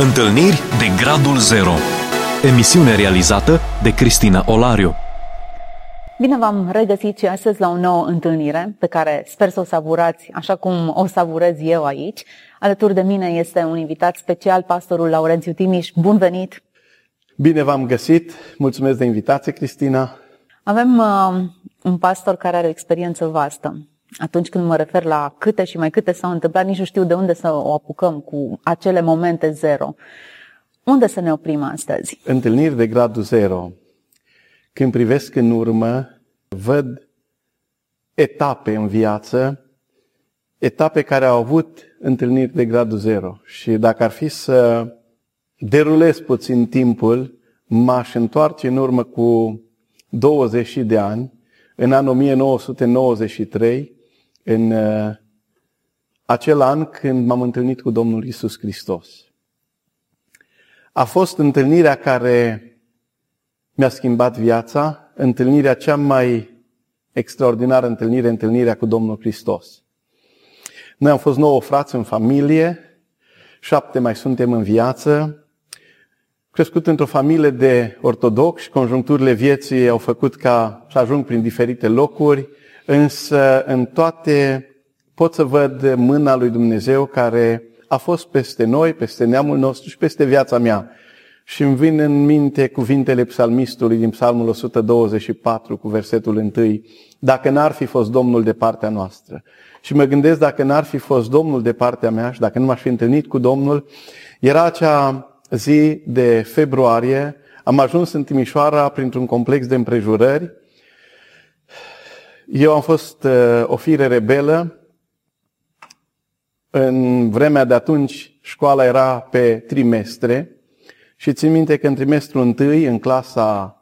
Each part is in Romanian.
Întâlniri de Gradul Zero. Emisiune realizată de Cristina Olariu. Bine v-am regăsit și astăzi la o nouă întâlnire pe care sper să o savurați așa cum o savurez eu aici. Alături de mine este un invitat special, pastorul Laurențiu Timiș. Bun venit! Bine v-am găsit! Mulțumesc de invitație, Cristina! Avem un pastor care are o experiență vastă. Atunci când mă refer la câte și mai câte s-au întâmplat, nici nu știu de unde să o apucăm cu acele momente zero. Unde să ne oprim astăzi? Întâlniri de gradul zero. Când privesc în urmă, văd etape în viață, etape care au avut întâlniri de gradul zero. Și dacă ar fi să derulez puțin timpul, m-aș întoarce în urmă cu 20 de ani, în anul 1993, în acel an când m-am întâlnit cu Domnul Iisus Hristos. A fost întâlnirea care mi-a schimbat viața, întâlnirea cea mai extraordinară întâlnire, întâlnirea cu Domnul Hristos. Noi am fost 9 frați în familie, 7 mai suntem în viață, crescut într-o familie de ortodocși, conjuncturile vieții au făcut ca să ajung prin diferite locuri, însă în toate pot să văd mâna lui Dumnezeu care a fost peste noi, peste neamul nostru și peste viața mea. Și îmi vin în minte cuvintele psalmistului din Psalmul 124 cu versetul 1. Dacă n-ar fi fost Domnul de partea noastră. Și mă gândesc, dacă n-ar fi fost Domnul de partea mea și dacă nu m-aș fi întâlnit cu Domnul, era acea zi de februarie, am ajuns în Timișoara printr-un complex de împrejurări. Eu am fost o fire rebelă. În vremea de atunci școala era pe trimestre. Și țin minte că în trimestrul 1, în clasa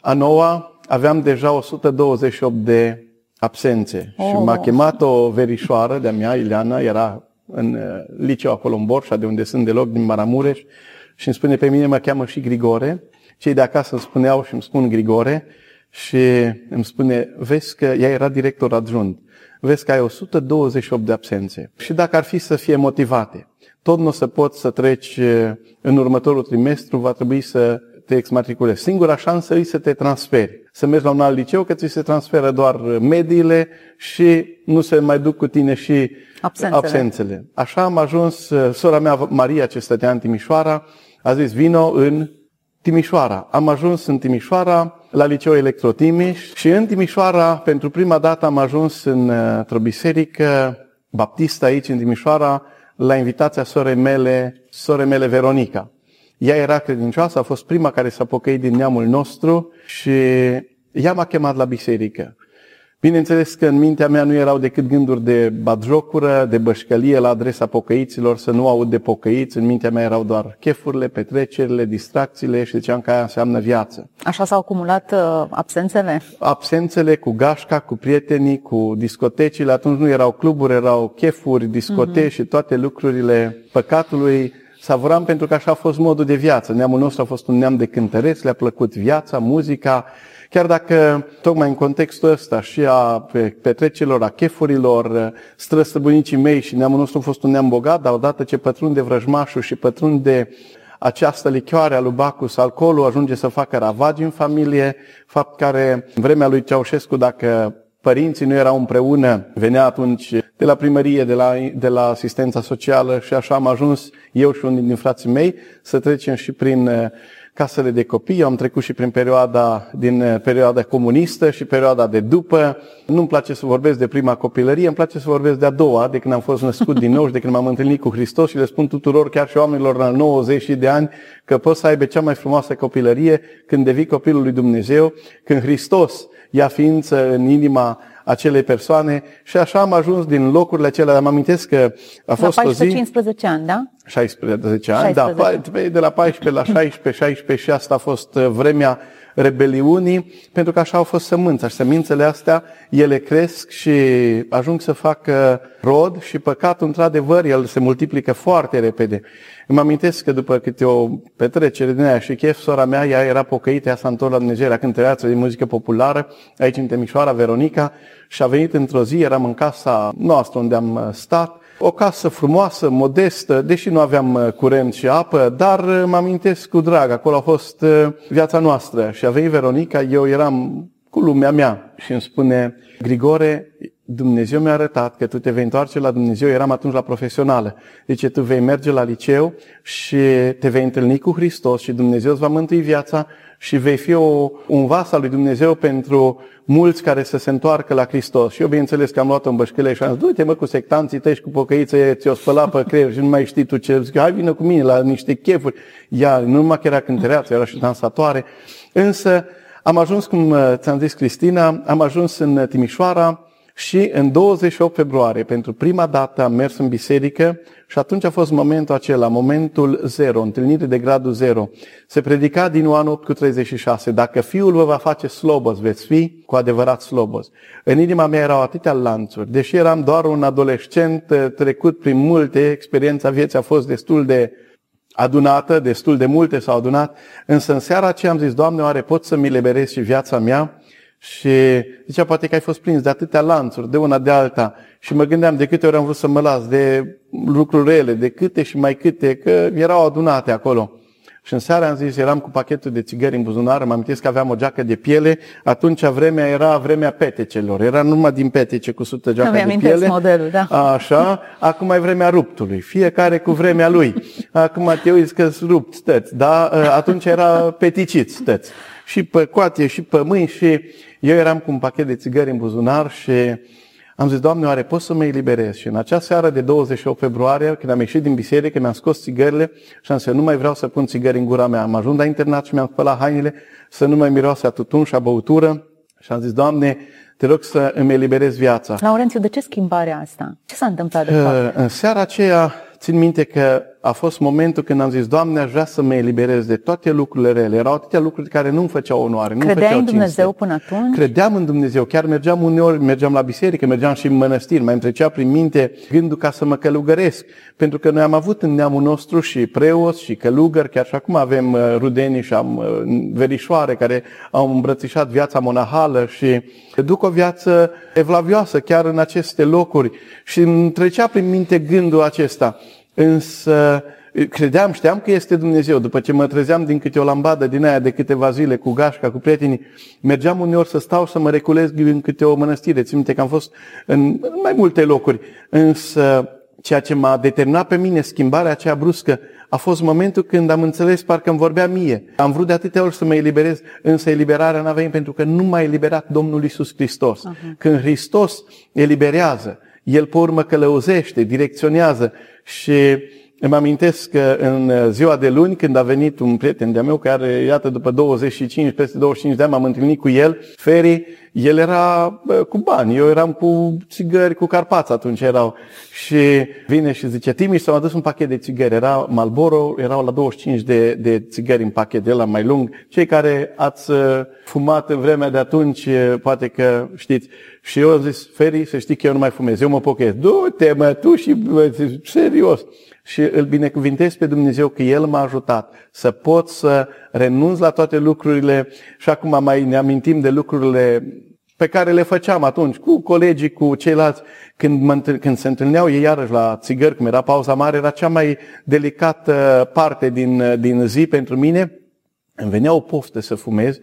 a 9-a, aveam deja 128 de absențe. Oh. Și m-a chemat o verișoară de-a mea, Ileana, era în liceu acolo în Borșa, de unde sunt deloc, din Maramureș, și îmi spune, pe mine mă cheamă și Grigore. Cei de acasă îmi spuneau și îmi spun Grigore și îmi spune, vezi că ea era director adjunct, vezi că ai 128 de absențe. Și dacă ar fi să fie motivate, tot nu o să poți să treci în următorul trimestru, va trebui să te exmatriculezi. Singura șansă e să te transferi, să mergi la un alt liceu, că ți se transferă doar mediile și nu se mai duc cu tine și absențele. Așa am ajuns, sora mea Maria, ce stătea în Timișoara, a zis, vino în Timișoara. Am ajuns în Timișoara, la liceu Electrotimiș și în Timișoara, pentru prima dată, am ajuns într-o biserică baptistă aici, în Timișoara, la invitația sorei mele Veronica. Ea era credincioasă, a fost prima care s-a pocăit din neamul nostru și ea m-a chemat la biserică. Bineînțeles că în mintea mea nu erau decât gânduri de batjocură, de bășcălie la adresa pocăiților, să nu aud de pocăiți. În mintea mea erau doar chefurile, petrecerile, distracțiile și ziceam că aia înseamnă viață. Așa s-au acumulat absențele? Absențele cu gașca, cu prietenii, cu discotecile. Atunci nu erau cluburi, erau chefuri, discoteci și toate lucrurile păcatului. Savuram pentru că așa a fost modul de viață. Neamul nostru a fost un neam de cântăreți, le-a plăcut viața, muzica. Chiar dacă, tocmai în contextul ăsta și a petrecerilor, a chefurilor, străbunicii mei și neamul nostru a fost un neam bogat, dar odată ce pătrunde vrăjmașul și pătrunde această lichioare a lui Bacus, alcoolul ajunge să facă ravagii în familie, fapt care, în vremea lui Ceaușescu, dacă părinții nu erau împreună, venea atunci de la primărie, de la asistența socială și așa am ajuns eu și unii din frații mei să trecem și prin casele de copii. Eu am trecut și din perioada comunistă și perioada de după. Nu-mi place să vorbesc de prima copilărie, îmi place să vorbesc de a doua, de când am fost născut din nou și de când m-am întâlnit cu Hristos și le spun tuturor, chiar și oamenilor la 90 de ani, că poți să aibă cea mai frumoasă copilărie când devii copilul lui Dumnezeu, când Hristos ia ființă în inima acelei persoane și așa am ajuns din locurile acelea, dar mă amintesc că a fost o zi... La 14-15 ani, da? 16 ani, 16. Da, de la 14 la 16 și asta a fost vremea rebeliunii, pentru că așa au fost sămânța și sămințele astea, ele cresc și ajung să facă rod și păcatul, într-adevăr, el se multiplică foarte repede. Îmi amintesc că după câte o petrecere din aia și chef, sora mea, ea era pocăită, ea s-a întors la Dumnezeu, era cântăreață de muzică populară, aici în Timișoara, Veronica, și a venit într-o zi, eram în casa noastră unde am stat, O casă frumoasă, modestă, deși nu aveam curent și apă, dar mă amintesc cu drag, acolo a fost viața noastră. Și a venit Veronica, eu eram cu lumea mea și îmi spune: Grigore, Dumnezeu mi-a arătat că tu te vei întoarce la Dumnezeu, eram atunci la profesională. Deci tu vei merge la liceu și te vei întâlni cu Hristos și Dumnezeu îți va mântui viața și vei fi un vas al lui Dumnezeu pentru mulți care să se întoarcă la Hristos. Și eu, bineînțeles, că am luat-o în bășcăle și am zis: du-te mă cu sectanții tăi și cu pocăiță, ți-o spăla pe creier și nu mai știi tu ce. Zic: hai, vină cu mine la niște chefuri. Ea nu numai că era cântăreață, era și dansatoare. Însă am ajuns, cum ți-am zis, Cristina, am ajuns în Timișoara și în 28 februarie, pentru prima dată, am mers în biserică și atunci a fost momentul acela, momentul zero, întâlnire de gradul zero. Se predica din Ioan 8:36, dacă Fiul vă va face sloboz, veți fi cu adevărat sloboz. În inima mea erau atâtea lanțuri, deși eram doar un adolescent trecut prin multe, experiența vieții a fost destul de adunată, destul de multe s-au adunat, însă în seara aceea am zis: Doamne, oare pot să-mi eliberez și viața mea? Și zicea: poate că ai fost prins de atâtea lanțuri, de una de alta. Și mă gândeam de câte ori am vrut să mă las de lucruri rele, de câte și mai câte, că erau adunate acolo. Și în seara, am zis, eram cu pachetul de țigări în buzunar, mă amintesc că aveam o geacă de piele, atunci vremea era vremea petecelor, era numai din petece cu 100 geaca de piele. Modelul, da. Așa, acum e vremea ruptului, fiecare cu vremea lui. Acum te uiți că-s rupt stăți, dar atunci era peticit stăți. Și pe coate, și pe mâini, și eu eram cu un pachet de țigări în buzunar și am zis: Doamne, oare pot să mă eliberez? Și în acea seară de 28 februarie, când am ieșit din biserică, mi-am scos țigările și am zis: nu mai vreau să pun țigări în gura mea. Am ajuns la internat și mi-am spălat hainele să nu mai miroase a tutun și a băutură. Și am zis: Doamne, te rog să îmi eliberez viața. Laurențiu, de ce schimbarea asta? Ce s-a întâmplat de fapt? În seara aceea, țin minte că a fost momentul când am zis: Doamne, aș vrea să mă eliberez de toate lucrurile rele. Erau atâtea lucruri care nu-mi făceau onoare, nu-mi făceau cinste. Credeai în Dumnezeu până atunci? Credeam în Dumnezeu. Chiar mergeam uneori, mergeam la biserică, mergeam și în mănăstiri. Mai îmi trecea prin minte gândul ca să mă călugăresc. Pentru că noi am avut în neamul nostru și preoți și călugări. Chiar și acum avem rudenii și am verișoare care au îmbrățișat viața monahală și duc o viață evlavioasă chiar în aceste locuri. Și îmi trecea prin minte gândul acesta. Însă credeam, știam că este Dumnezeu. După ce mă trezeam din câte o lambadă din aia de câteva zile cu gașca, cu prietenii, mergeam uneori să stau să mă reculez în câte o mănăstire. Țin minte că am fost în mai multe locuri. Însă ceea ce m-a determinat pe mine, schimbarea aceea bruscă, a fost momentul când am înțeles, parcă îmi vorbea mie. Am vrut de atâtea ori să mă eliberez, însă eliberarea n-a venit, pentru că nu m-a eliberat Domnul Iisus Hristos. Când Hristos eliberează, El pe urmă călăuzește, direcționează. Și îmi amintesc că în ziua de luni, când a venit un prieten de-a meu, care, iată, după peste 25 de ani m-am întâlnit cu el, Feri, el era cu bani, eu eram cu țigări, cu Carpați atunci erau. Și vine și zice: Timiș, s-a adus un pachet de țigări, era Marlboro, erau la 25 de țigări în pachet, de la mai lung. Cei care ați fumat în vremea de atunci, poate că știți. Și eu am zis: Feri, să știi că eu nu mai fumez, eu mă pochez. Du-te mă, tu și serios. Și îl binecuvintez pe Dumnezeu că El m-a ajutat să pot să renunț la toate lucrurile. Și acum mai ne amintim de lucrurile pe care le făceam atunci cu colegii, cu ceilalți. Când se întâlneau ei iarăși la țigări, cum era pauza mare, era cea mai delicată parte din zi pentru mine. Îmi venea o poftă să fumez,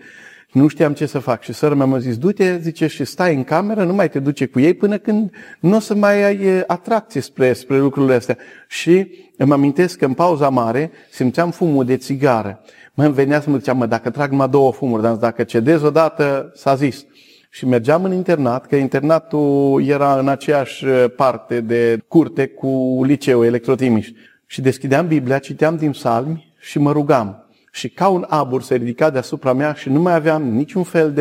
nu știam ce să fac. Și sora mea m-a zis: du-te, zice, și stai în cameră, nu mai te duce cu ei până când nu o să mai ai atracție spre lucrurile astea. Și îmi amintesc că în pauza mare simțeam fumul de țigară. Mă venea să mă ziceam: mă, dacă trag numai două fumuri, dar dacă cedez odată, s-a zis. Și mergeam în internat, că internatul era în aceeași parte de curte cu liceul Electrotimiș. Și deschideam Biblia, citeam din psalmi și mă rugam. Și ca un abur se ridica deasupra mea și nu mai aveam niciun fel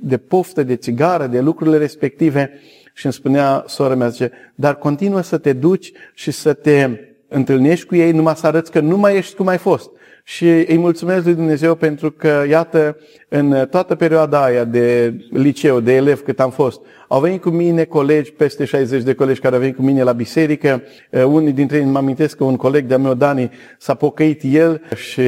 de poftă, de țigară, de lucrurile respective. Și îmi spunea sora mea, zice: dar continuă să te duci și să te întâlnești cu ei, numai să arăți că nu mai ești cum ai fost. și îi mulțumesc lui Dumnezeu pentru că, iată, în toată perioada aia de liceu, de elev cât am fost, au venit cu mine colegi, peste 60 de colegi care au venit cu mine la biserică. Unii dintre ei, îmi amintesc că un coleg de-a meu, Dani, s-a pocăit el și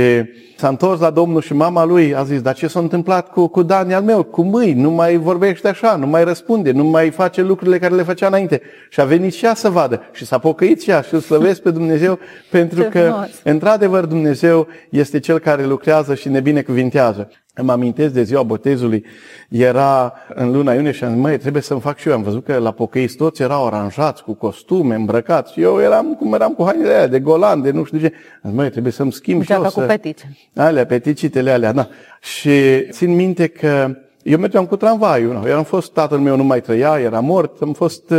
s-a întors la Domnul și mama lui a zis: dar ce s-a întâmplat cu Dani al meu, cu mâini, nu mai vorbește așa, nu mai răspunde, nu mai face lucrurile care le făcea înainte. Și a venit și ea să vadă și s-a pocăit și ea și îl slăvesc pe Dumnezeu pentru că, într-adevăr, Dumnezeu este Cel care lucrează și ne binecuvintează. Îmi amintesc de ziua botezului, era în luna iunie și am zis: măi, trebuie să-mi fac și eu. Am văzut că la pocăiți toți erau aranjați, cu costume, îmbrăcați. Și eu eram cu hainele alea de golan, de nu știu ce. Am zis: măi, trebuie să-mi schimb și eu. Cu petice. Alea, peticitele alea, da. Și țin minte că eu mergeam cu tramvaiul. Eu am fost, tatăl meu nu mai trăia, era mort, am fost...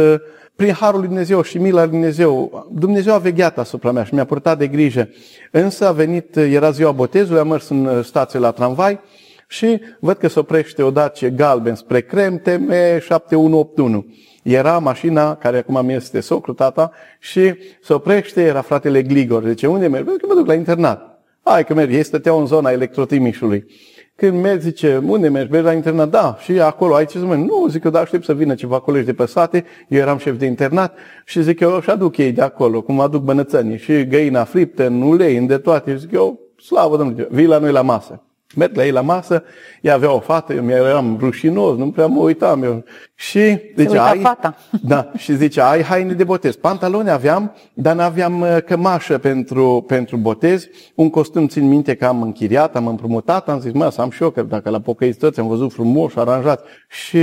Prin harul lui Dumnezeu și mila lui Dumnezeu, Dumnezeu a vegheat asupra mea și mi-a purtat de grijă. Însă a venit, era ziua botezului, am mers în stație la tramvai și văd că se oprește o Dacia galben spre Cremteme, 7181. Era mașina, care acum mi este socru, tata, și se oprește, era fratele Gligor. Zice: unde merg? Că mă duc la internat. Hai că merg, ei stăteau în zona Electrotimișului. Când mergi, zice: unde mergi? Mergi la internat? Da, și acolo, aici să mergi? Nu, zic eu, dar aștept să vină ceva colegi de pe sate, eu eram șef de internat și zic eu, și aduc ei de acolo, cum aduc bănățănii și găina friptă, în ulei, în de toate, zic eu, slavă Domnului, vii la noi la masă. Merg la ei la masă, ea avea o fată, eu eram rușinos, nu prea mă uitam eu. Și zice: ai, fata. Da, și zice: ai haine de botez. Pantaloni aveam, dar n-aveam cămașă pentru botez. Un costum, țin minte că am închiriat, am împrumutat, am zis: mă, să am și eu, că dacă la pocăiți toți am văzut frumos, aranjat. Și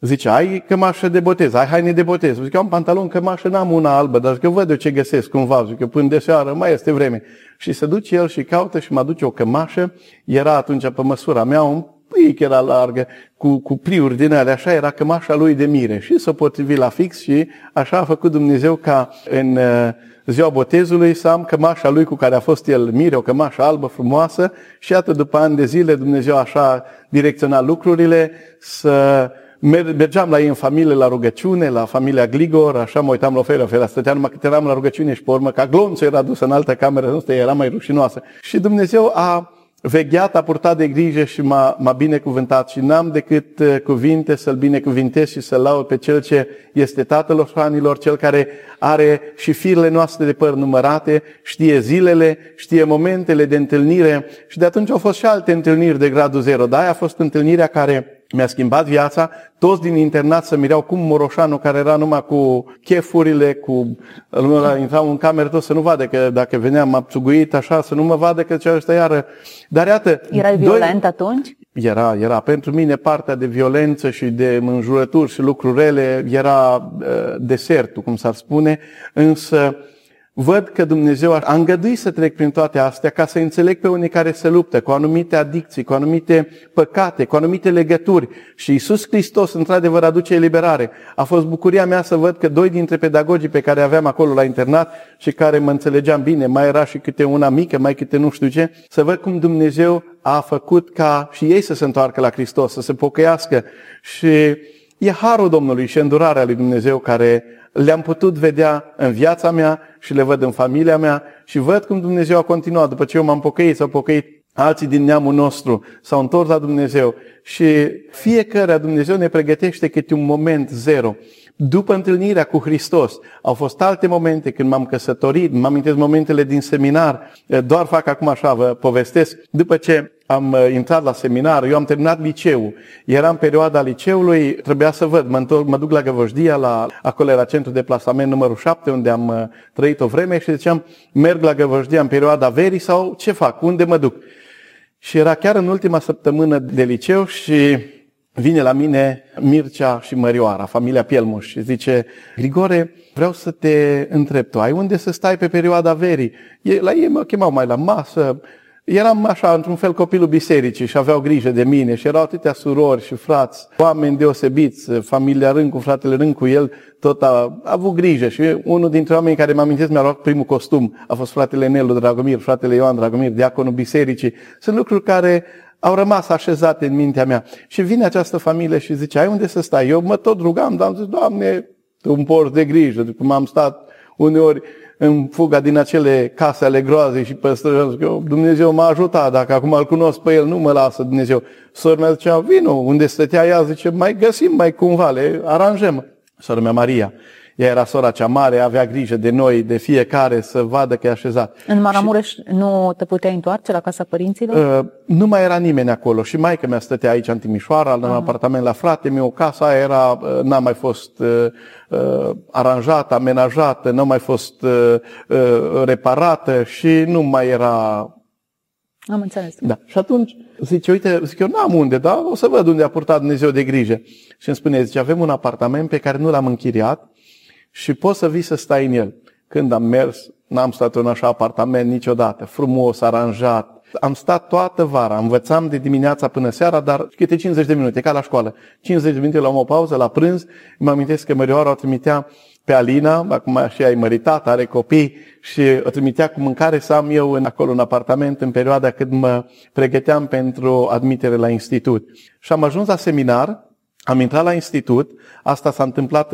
zice: ai cămașă de botez, ai haine de botez. Zic: am pantalon, cămașă, n-am una albă, dar zic eu, văd eu ce găsesc cumva, zic eu, până de seară, mai este vreme. Și se duce el și caută și mă aduce o cămașă, era atunci pe măsura mea, un pic era largă, cu pliuri din alea, așa era cămașa lui de mire. Și s-o potrivi la fix și așa a făcut Dumnezeu ca în ziua botezului să am cămașa lui cu care a fost el mire, o cămașă albă frumoasă. Și atât, după ani de zile, Dumnezeu așa direcționa lucrurile, să... Mergeam la ei în familie, la rugăciune, la familia Gligor, așa mă uitam la Feri, stătea numai cât eram la rugăciune și pe urmă, ca glonțul era dus în altă cameră, nu era mai rușinoasă. Și Dumnezeu a vegheat, a purtat de grijă și m-a binecuvântat și n-am decât cuvinte să-L binecuvintez și să-L laud pe Cel ce este Tatăl orfanilor, Cel care are și firele noastre de păr numărate, știe zilele, știe momentele de întâlnire și de atunci au fost și alte întâlniri de gradul zero, dar aia a fost întâlnirea care mi-a schimbat viața. Toți din internat se mireau cum Moroșanu, care era numai cu chefurile, cu... Intrau în cameră tot să nu vadă, că dacă veneam abțuguit așa, să nu mă vadă, că zicea ăsta iară... Dar iată... Erai violent atunci? Era. Pentru mine partea de violență și de înjurături și lucruri rele era desertul, cum s-ar spune, însă... Văd că Dumnezeu a îngăduit să trec prin toate astea ca să înțeleg pe unii care se luptă cu anumite adicții, cu anumite păcate, cu anumite legături. Și Iisus Hristos, într-adevăr, aduce eliberare. A fost bucuria mea să văd că doi dintre pedagogii pe care aveam acolo la internat și care mă înțelegeam bine, mai era și câte una mică, mai câte nu știu ce, să văd cum Dumnezeu a făcut ca și ei să se întoarcă la Hristos, să se pocăiască. Și e harul Domnului și îndurarea lui Dumnezeu care... le-am putut vedea în viața mea și le văd în familia mea și văd cum Dumnezeu a continuat. După ce eu m-am pocăit, s-au pocăit alții din neamul nostru, s-au întors la Dumnezeu și fiecare Dumnezeu ne pregătește câte un moment zero. După întâlnirea cu Hristos, au fost alte momente când m-am căsătorit, mă amintesc momentele din seminar, doar fac acum așa, vă povestesc. După ce am intrat la seminar, eu am terminat liceul, era în perioada liceului, trebuia să văd, mă duc la Găvăjdia, acolo era centru de plasament numărul 7, unde am trăit o vreme și ziceam, merg la Găvăjdia în perioada verii sau ce fac, unde mă duc? Și era chiar în ultima săptămână de liceu și... vine la mine Mircea și Mărioara, familia Pielmuș, și zice: Grigore, vreau să te întreb, tu ai unde să stai pe perioada verii? La ei mă chemau mai la masă, eram așa, într-un fel, copilul bisericii și aveau grijă de mine și erau atâtea surori și frați, oameni deosebiți, familia Râncu, fratele Râncu, el tot a avut grijă și unul dintre oamenii care mă amintesc mi-a luat primul costum a fost fratele Nelu Dragomir, fratele Ioan Dragomir, diaconul bisericii. Sunt lucruri care... au rămas așezate în mintea mea. Și vine această familie și zice: ai unde să stai? Eu mă tot rugam, dar am zis: Doamne, tu îmi porți de grijă. După cum am stat uneori în fuga din acele case ale groazei și păstrăjăm, că Dumnezeu m-a ajutat, dacă acum îl cunosc pe el, nu mă lasă Dumnezeu. Sora mea zicea, vino, unde stătea ea, zice, mai găsim, mai cumva, le aranjăm. Sora mea Maria, ea era sora cea mare, avea grijă de noi, de fiecare, să vadă că e așezat. În Maramureș și... nu te puteai întoarce la casa părinților? Nu mai era nimeni acolo și maica mea stătea aici în Timișoara, în apartament la frate meu, casa aia era, n-a mai fost aranjată, amenajată, n-a mai fost reparată și nu mai era... Am înțeles. Da. Și atunci zice, uite, zic eu, n-am unde, dar o să văd unde a purtat Dumnezeu de grijă. Și îmi spune, zice, avem un apartament pe care nu l-am închiriat, și poți să vii să stai în el. Când am mers, n-am stat în așa apartament niciodată, frumos, aranjat. Am stat toată vara, învățam de dimineața până seara, dar câte 50 de minute, ca la școală. 50 de minute, luam o pauză, la prânz, mă amintesc că Mărioara o trimitea pe Alina, acum și ea e măritată, are copii, și o trimitea cu mâncare să am eu acolo în apartament în perioada când mă pregăteam pentru admitere la institut. Și am ajuns la seminar, am intrat la institut, asta s-a întâmplat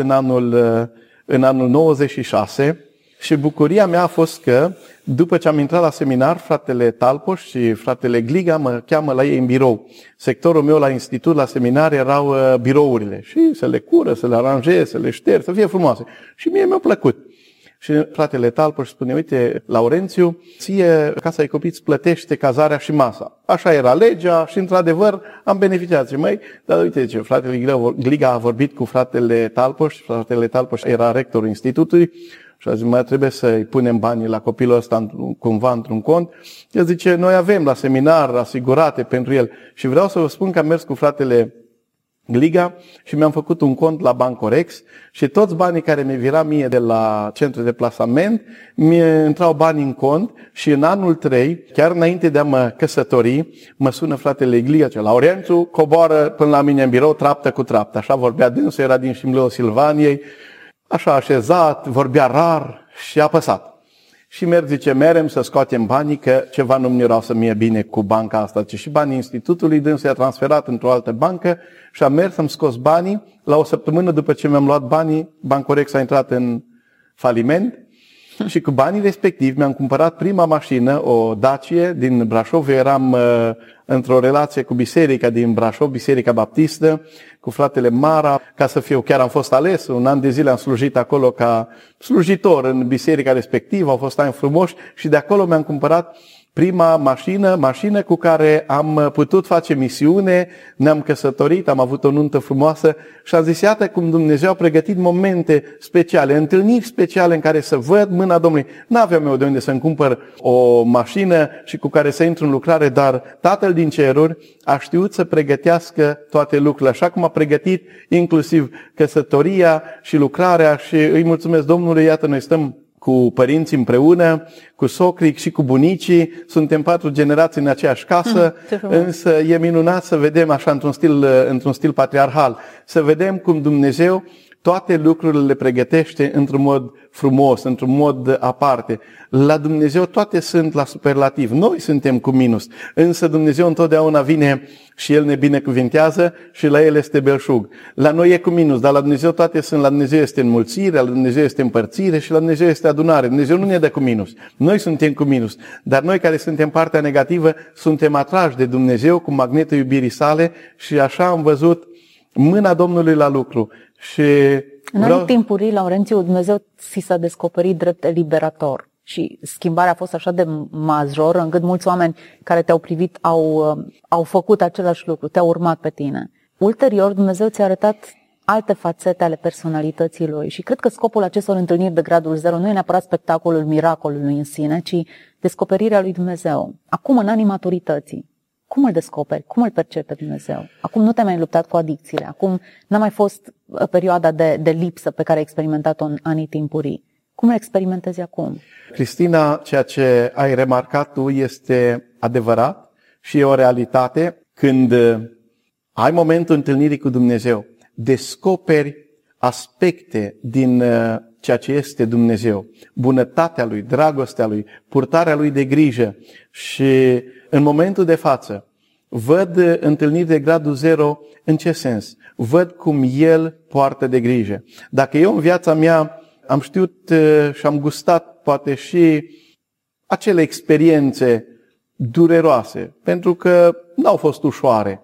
în anul 96 și bucuria mea a fost că după ce am intrat la seminar, fratele Talpoș și fratele Gliga mă cheamă la ei în birou. Sectorul meu la institut, la seminar, erau birourile și se le cură, se le aranjeze, se le șterg, să fie frumoase. Și mie mi-a plăcut. Și fratele Talpoș spune, uite, Laurențiu, ție Casa de Copii îți plătește cazarea și masa. Așa era legea și, într-adevăr, am beneficiat. Și mai, dar uite ce, fratele Gliga a vorbit cu fratele Talpoș, fratele Talpoș era rectorul institutului și a zis, mai trebuie să-i punem banii la copilul ăsta cumva într-un cont. El zice, noi avem la seminar asigurate pentru el. Și vreau să vă spun că am mers cu fratele Gliga și mi-am făcut un cont la Bancorex și toți banii care mi vira mie de la centru de plasament mi-intrau bani în cont și în anul 3, chiar înainte de a mă căsători, mă sună fratele Gliga, ce Laurențiu coboară până la mine în birou traptă cu traptă, așa vorbea dânsul, era din Șimleu Silvaniei, așa așezat, vorbea rar și apăsat. Și merg, zice, merem să scoatem banii, că ceva nu-mi erau să-mi e bine cu banca asta, ci și banii institutului, dânsul i-a transferat într-o altă bancă și am mers să-mi scos banii. La o săptămână după ce mi-am luat banii, Bancorex a intrat în faliment și cu banii respectivi mi-am cumpărat prima mașină, o Dacie din Brașov. Eu eram într-o relație cu biserica din Brașov, Biserica Baptistă, cu fratele Mara, ca să fiu, chiar am fost ales, un an de zile am slujit acolo ca slujitor în biserica respectivă, au fost ani frumoși și de acolo mi-am cumpărat prima mașină cu care am putut face misiune, ne-am căsătorit, am avut o nuntă frumoasă și am zis, iată cum Dumnezeu a pregătit momente speciale, întâlniri speciale în care să văd mâna Domnului. N-aveam eu de unde să-mi cumpăr o mașină și cu care să intru în lucrare, dar Tatăl din ceruri a știut să pregătească toate lucrurile, așa cum a pregătit inclusiv căsătoria și lucrarea și îi mulțumesc Domnului, iată, noi stăm cu părinții împreună, cu socrii și cu bunicii, suntem 4 generații în aceeași casă, însă e minunat să vedem așa într-un stil patriarhal, să vedem cum Dumnezeu toate lucrurile le pregătește într-un mod frumos, într-un mod aparte. La Dumnezeu toate sunt la superlativ, noi suntem cu minus, însă Dumnezeu întotdeauna vine și El ne binecuvintează și la El este belșug. La noi e cu minus, dar la Dumnezeu toate sunt, la Dumnezeu este înmulțire, la Dumnezeu este împărțire și la Dumnezeu este adunare. Dumnezeu nu ne dă cu minus, noi suntem cu minus, dar noi care suntem partea negativă suntem atrași de Dumnezeu cu magnetul iubirii sale și așa am văzut mâna Domnului la lucru. Și în anii timpurii, Laurențiu, Dumnezeu ți s-a descoperit drept eliberator și schimbarea a fost așa de majoră încât mulți oameni care te-au privit au făcut același lucru, te-au urmat pe tine. Ulterior, Dumnezeu ți-a arătat alte fațete ale personalității Lui și cred că scopul acestor întâlniri de gradul zero nu e neapărat spectacolul miracolului în sine, ci descoperirea lui Dumnezeu. Acum, în anii maturității, cum îl descoperi? Cum îl percepi pe Dumnezeu? Acum nu te-ai mai luptat cu adicțiile. Acum n-a mai fost perioada de lipsă pe care ai experimentat-o în anii timpurii. Cum îl experimentezi acum? Cristina, ceea ce ai remarcat tu este adevărat și e o realitate. Când ai momentul întâlnirii cu Dumnezeu, descoperi aspecte din ceea ce este Dumnezeu, bunătatea Lui, dragostea Lui, purtarea Lui de grijă și în momentul de față văd întâlniri de gradul zero în ce sens? Văd cum El poartă de grijă. Dacă eu în viața mea am știut și am gustat poate și acele experiențe dureroase, pentru că n-au fost ușoare.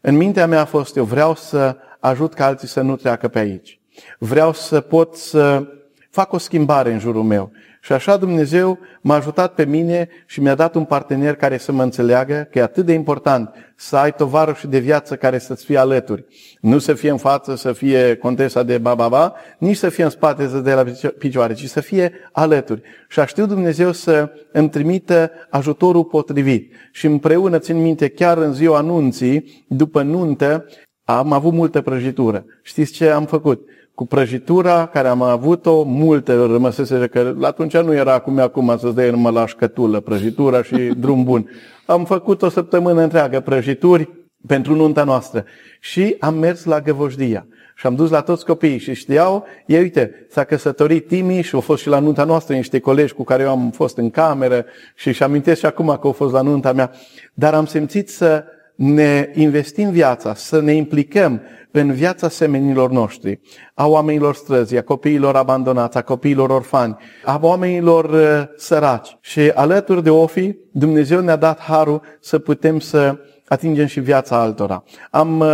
În mintea mea a fost, eu vreau să ajut ca alții să nu treacă pe aici. Vreau să pot să fac o schimbare în jurul meu. Și așa Dumnezeu m-a ajutat pe mine și mi-a dat un partener care să mă înțeleagă că e atât de important să ai tovarășii de viață care să-ți fie alături. Nu să fie în față, să fie contesa de ba-ba-ba, nici să fie în spate de la picioare, ci să fie alături. Și a știut Dumnezeu să îmi trimită ajutorul potrivit. Și împreună, țin minte, chiar în ziua nunții, după nuntă, am avut multă prăjitură. Știți ce am făcut? Cu prăjitura care am avut-o, multe rămăsese, că atunci nu era cum e acum, să-ți dea numai la șcătulă prăjitura și drum bun. Am făcut o săptămână întreagă prăjituri pentru nunta noastră și am mers la Găvojdia și am dus la toți copiii și știau, ei uite, s-a căsătorit Timiș, au fost și la nunta noastră niște colegi cu care eu am fost în cameră și amintesc și acum că au fost la nunta mea, dar am simțit să ne investim viața, să ne implicăm în viața semenilor noștri, a oamenilor străzi, a copiilor abandonați, a copiilor orfani, a oamenilor săraci. Și alături de ofii, Dumnezeu ne-a dat harul să putem să atingem și viața altora. Am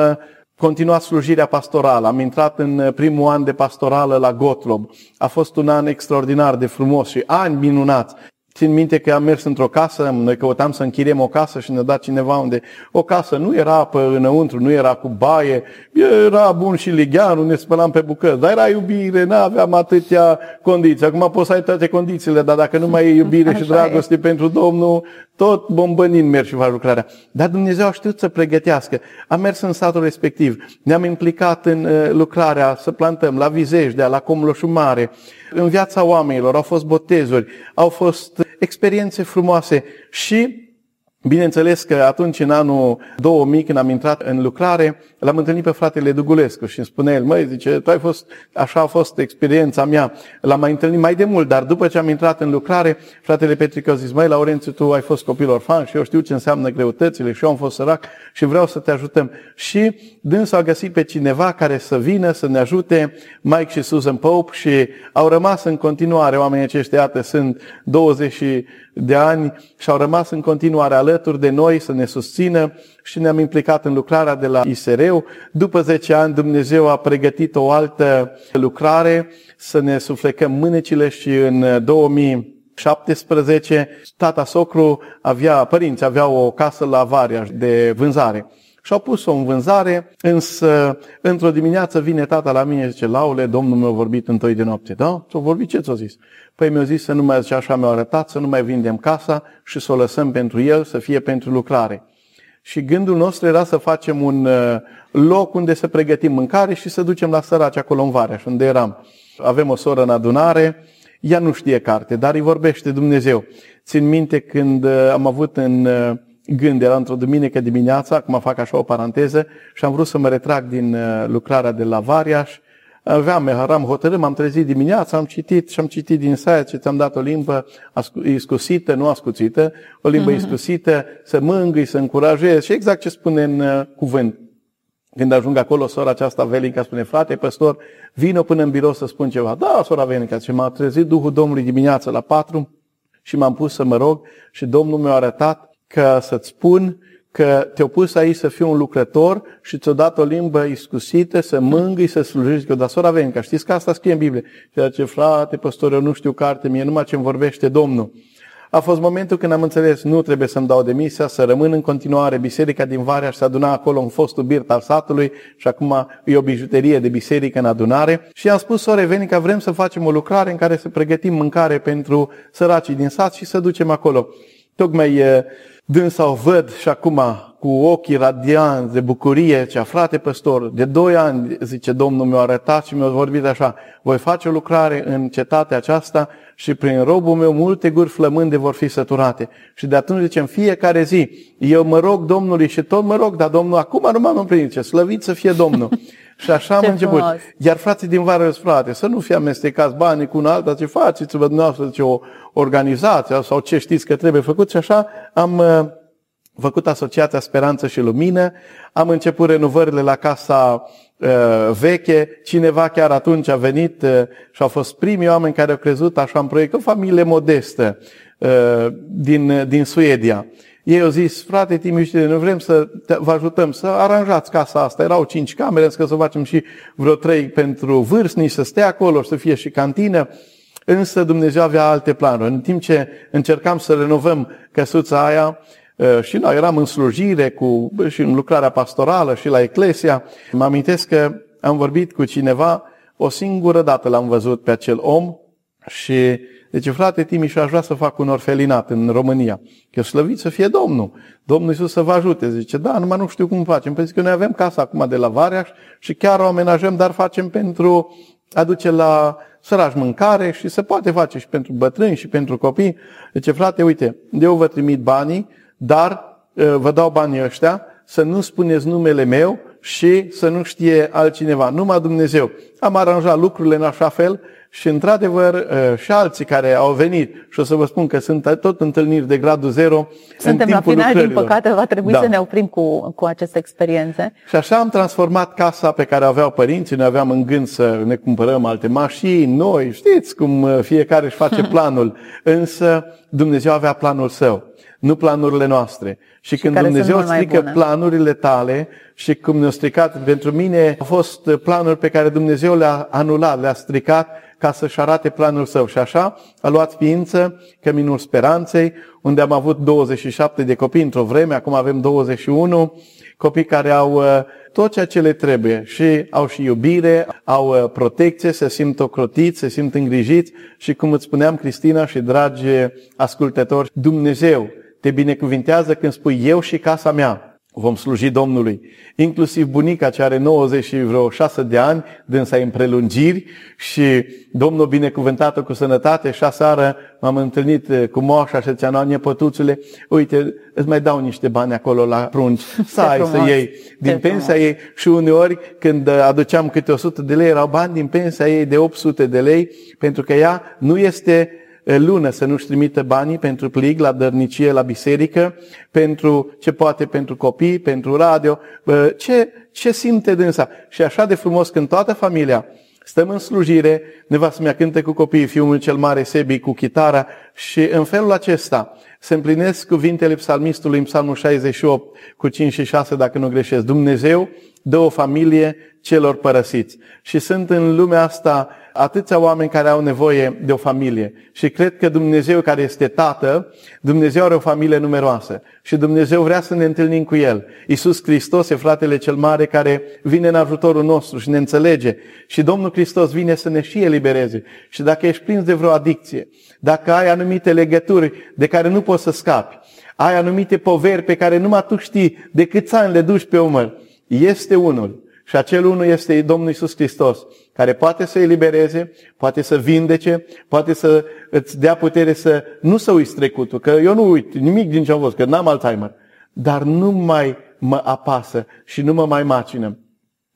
continuat slujirea pastorală, am intrat în primul an de pastorală la Gotlob. A fost un an extraordinar de frumos și ani minunați. Țin minte că am mers într-o casă, noi căutam să închiriem o casă și ne-a dat cineva unde o casă nu era apă înăuntru, nu era cu baie, era bun și ligheanul, ne spălam pe bucăți, dar era iubire, n-aveam atâtea condiții. Acum poți să ai toate condițiile, dar dacă nu mai e iubire așa și dragoste e pentru Domnul, tot bombănind mergi și faci lucrarea. Dar Dumnezeu a știut să pregătească. Am mers în satul respectiv, ne-am implicat în lucrarea, să plantăm la Vizejdia, la Comloșul Mare, în viața oamenilor, au fost botezuri, au fost experiențe frumoase și, bineînțeles că atunci, în anul 2000, când am intrat în lucrare, l-am întâlnit pe fratele Dugulescu și îmi spune el, măi, zice, tu ai fost, așa a fost experiența mea, l-am mai întâlnit mai de mult, dar după ce am intrat în lucrare, fratele Petrică a zis, măi, Laurențiu, tu ai fost copil orfan și eu știu ce înseamnă greutățile și eu am fost sărac și vreau să te ajutăm. Și dânsul a găsit pe cineva care să vină, să ne ajute, Mike și Susan Pope, și au rămas în continuare, oamenii aceștia, iată, sunt 20 de ani și au rămas în continuare alături de noi să ne susțină și ne-am implicat în lucrarea de la ISR-ul. După 10 ani Dumnezeu a pregătit o altă lucrare, să ne suflecăm mânecile și în 2017 tata socru părinții aveau o casă la Variaș de vânzare. Și-au pus-o în vânzare, însă într-o dimineață vine tata la mine și zice, Laule, domnul mi-a vorbit întoi de noapte. Da? Ți-a vorbit? Ce ți-a zis? Păi mi-a zis să nu mai, zice, așa mi-a arătat, să nu mai vindem casa și să o lăsăm pentru el, să fie pentru lucrare. Și gândul nostru era să facem un loc unde să pregătim mâncare și să ducem la săraci acolo în Variaș, unde eram. Avem o soră în adunare, ea nu știe carte, dar îi vorbește Dumnezeu. Țin minte când am avut în gând, era într-o duminică dimineața, acum fac așa o paranteză, și am vrut să mă retrag din lucrarea de la Variaș. Eram hotărât, m-am trezit dimineața, am citit și am citit din saia ce ți-am dat, o limbă iscusită, nu ascuțită, o limbă iscusită, să mângâi, să încurajezi și exact ce spune în cuvânt. Când ajung acolo, sora aceasta, Velenca, spune, frate, păstor, vină până în birou să spun ceva. Da, sora Velenca, și m-a trezit Duhul Domnului dimineața la 4 și m-am pus să mă rog și Domnul mi-a arătat că să-ți spun că te-au pus aici să fii un lucrător și ți-o dat o limbă iscusită, să mângâi, să slujești. Eu, dar sora Velenca, știți că asta scrie în Biblie. Și zice, frate, păstor, eu nu știu carte, mie numai ce-mi vorbește Domnul. A fost momentul când am înțeles, nu trebuie să-mi dau demisia, să rămân în continuare. Biserica din Variaș se aduna acolo în fostul birt al satului și acum e o bijuterie de biserică în adunare. Și am spus, sora Velenca, vrem să facem o lucrare în care să pregătim mâncare pentru săracii din sat și să ducem acolo. Tocmai dânsa o văd și acum cu ochii radianți de bucurie, cea, frate păstor, de 2 ani, zice, Domnul mi-a arătat și mi-a vorbit așa, voi face o lucrare în cetatea aceasta și prin robul meu multe guri flămânde vor fi săturate. Și de atunci, zice, în fiecare zi, eu mă rog Domnului și tot mă rog, dar Domnul acum nu m-am împlinit, zice, slăvit să fie Domnul. Și așa am început. Iar frații din Variaș, frate, să nu fie amestecați banii cu una alta, ce faceți-vă dumneavoastră, ce o organizație sau ce știți că trebuie făcut. Și așa am făcut Asociația Speranță și Lumină, am început renovările la casa veche, cineva chiar atunci a venit și au fost primii oameni care au crezut așa în proiect, o familie modestă din Suedia. Ei au zis, frate Timiștine, noi vrem să vă ajutăm să aranjați casa asta. Erau 5 camere, însă să facem și vreo 3 pentru vârstnici, să stea acolo și să fie și cantină. Însă Dumnezeu avea alte planuri. În timp ce încercam să renovăm căsuța aia, și noi eram în slujire și în lucrarea pastorală și la Eclesia, mă amintesc că am vorbit cu cineva, o singură dată l-am văzut pe acel om și zice, frate Timiș, aș vrea să fac un orfelinat în România. Că slăvit să fie Domnul. Domnul Iisus să vă ajute. Zice, da, numai nu știu cum facem. Pentru că noi avem casa acum de la Variaș și chiar o amenajăm, dar facem pentru aduce la sărași mâncare și se poate face și pentru bătrâni și pentru copii. Zice, frate, uite, eu vă trimit banii, dar vă dau banii ăștia să nu spuneți numele meu și să nu știe altcineva, numai Dumnezeu. Am aranjat lucrurile în așa fel și, într-adevăr, și alții care au venit, și o să vă spun că sunt tot întâlniri de gradul zero. Suntem în timpul la final, din păcate, va trebui să ne oprim cu aceste experiențe. Și așa am transformat casa pe care aveau părinții, noi aveam în gând să ne cumpărăm alte mașini, noi, știți cum fiecare își face planul, însă Dumnezeu avea planul său. Nu planurile noastre. Și când Dumnezeu strică planurile tale și cum ne-a stricat, pentru mine au fost planuri pe care Dumnezeu le-a anulat, le-a stricat ca să-și arate planul său. Și așa a luat ființă Căminul Speranței, unde am avut 27 de copii într-o vreme, acum avem 21 copii care au tot ceea ce le trebuie și au și iubire, au protecție, se simt ocrotiți, se simt îngrijiți și cum îți spuneam Cristina și dragi ascultători, Dumnezeu te binecuvintează când spui eu și casa mea vom sluji Domnului. Inclusiv bunica ce are 96 de ani, dânsa în prelungiri și Domnul binecuvântată cu sănătate și aseară m-am întâlnit cu moașa și zicea, no, nepătuțule, uite, îți mai dau niște bani acolo la prunci, să ai să iei din pensia ei și uneori când aduceam câte 100 de lei erau bani din pensia ei de 800 de lei pentru că ea nu este lună să nu-și trimite banii pentru plig, la dărnicie, la biserică, pentru ce poate, pentru copii, pentru radio, ce simte dânsa. Și așa de frumos când toată familia stăm în slujire, nevastă mea cântă cu copiii, fiul meu cel mare, Sebi, cu chitara și în felul acesta se împlinesc cuvintele psalmistului în psalmul 68 cu 5 și 6, dacă nu greșesc. Dumnezeu dă o familie celor părăsiți. Și sunt în lumea asta atâția oameni care au nevoie de o familie. Și cred că Dumnezeu care este Tată, Dumnezeu are o familie numeroasă. Și Dumnezeu vrea să ne întâlnim cu El. Iisus Hristos e fratele cel mare care vine în ajutorul nostru și ne înțelege. Și Domnul Hristos vine să ne și elibereze. Și dacă ești prins de vreo adicție, dacă ai anumite legături de care nu poți să scapi, ai anumite poveri pe care numai tu știi de câți ani le duci pe umăr, este unul. Și acel unul este Domnul Iisus Hristos, care poate să elibereze, poate să vindece, poate să îți dea putere să nu să uiți trecutul, că eu nu uit nimic din ce am văzut, că n-am Alzheimer, dar nu mai mă apasă și nu mă mai macină.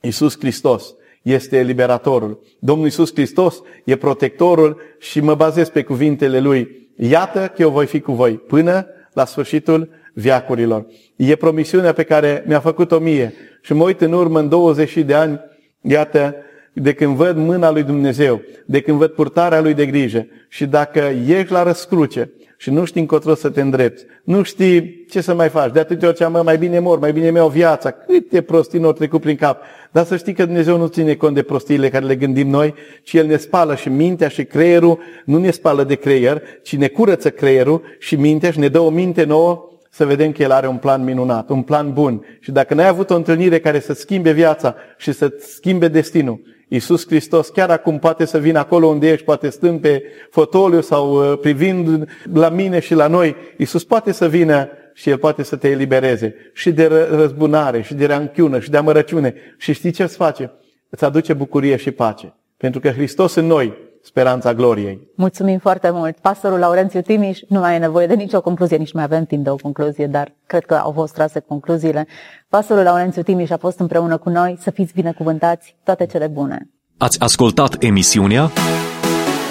Iisus Hristos este eliberatorul. Domnul Iisus Hristos e protectorul și mă bazez pe cuvintele Lui. Iată că eu voi fi cu voi până la sfârșitul veacurilor. E promisiunea pe care mi-a făcut-o mie și mă uit în urmă în 20 de ani, iată, de când văd mâna lui Dumnezeu, de când văd purtarea lui de grijă și dacă ești la răscruce și nu știi încotro să te îndrepți, nu știi ce să mai faci, de atâtea ori ceamă, mai bine mor, mai bine mi-au viața, câte prostii n-au trecut prin cap, dar să știi că Dumnezeu nu ține cont de prostiile care le gândim noi, ci El ne spală și mintea și creierul, nu ne spală de creier, ci ne curăță creierul și mintea și ne dă o minte nouă, să vedem că El are un plan minunat, un plan bun. Și dacă n-ai avut o întâlnire care să schimbe viața și să schimbe destinul, Iisus Hristos chiar acum poate să vină acolo unde ești, poate stând pe fotoliu sau privind la mine și la noi. Iisus poate să vină și El poate să te elibereze și de răzbunare, și de ranchiună, și de amărăciune. Și știi ce îți face? Îți aduce bucurie și pace. Pentru că Hristos în noi, speranța gloriei. Mulțumim foarte mult. Pastorul Laurențiu Timiș, nu mai e nevoie de nicio concluzie, nici mai avem timp de o concluzie, dar cred că au fost trase concluziile. Pastorul Laurențiu Timiș a fost împreună cu noi. Să fiți binecuvântați, toate cele bune. Ați ascultat emisiunea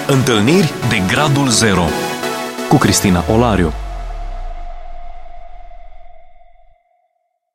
Întâlniri de Gradul Zero cu Cristina Olariu.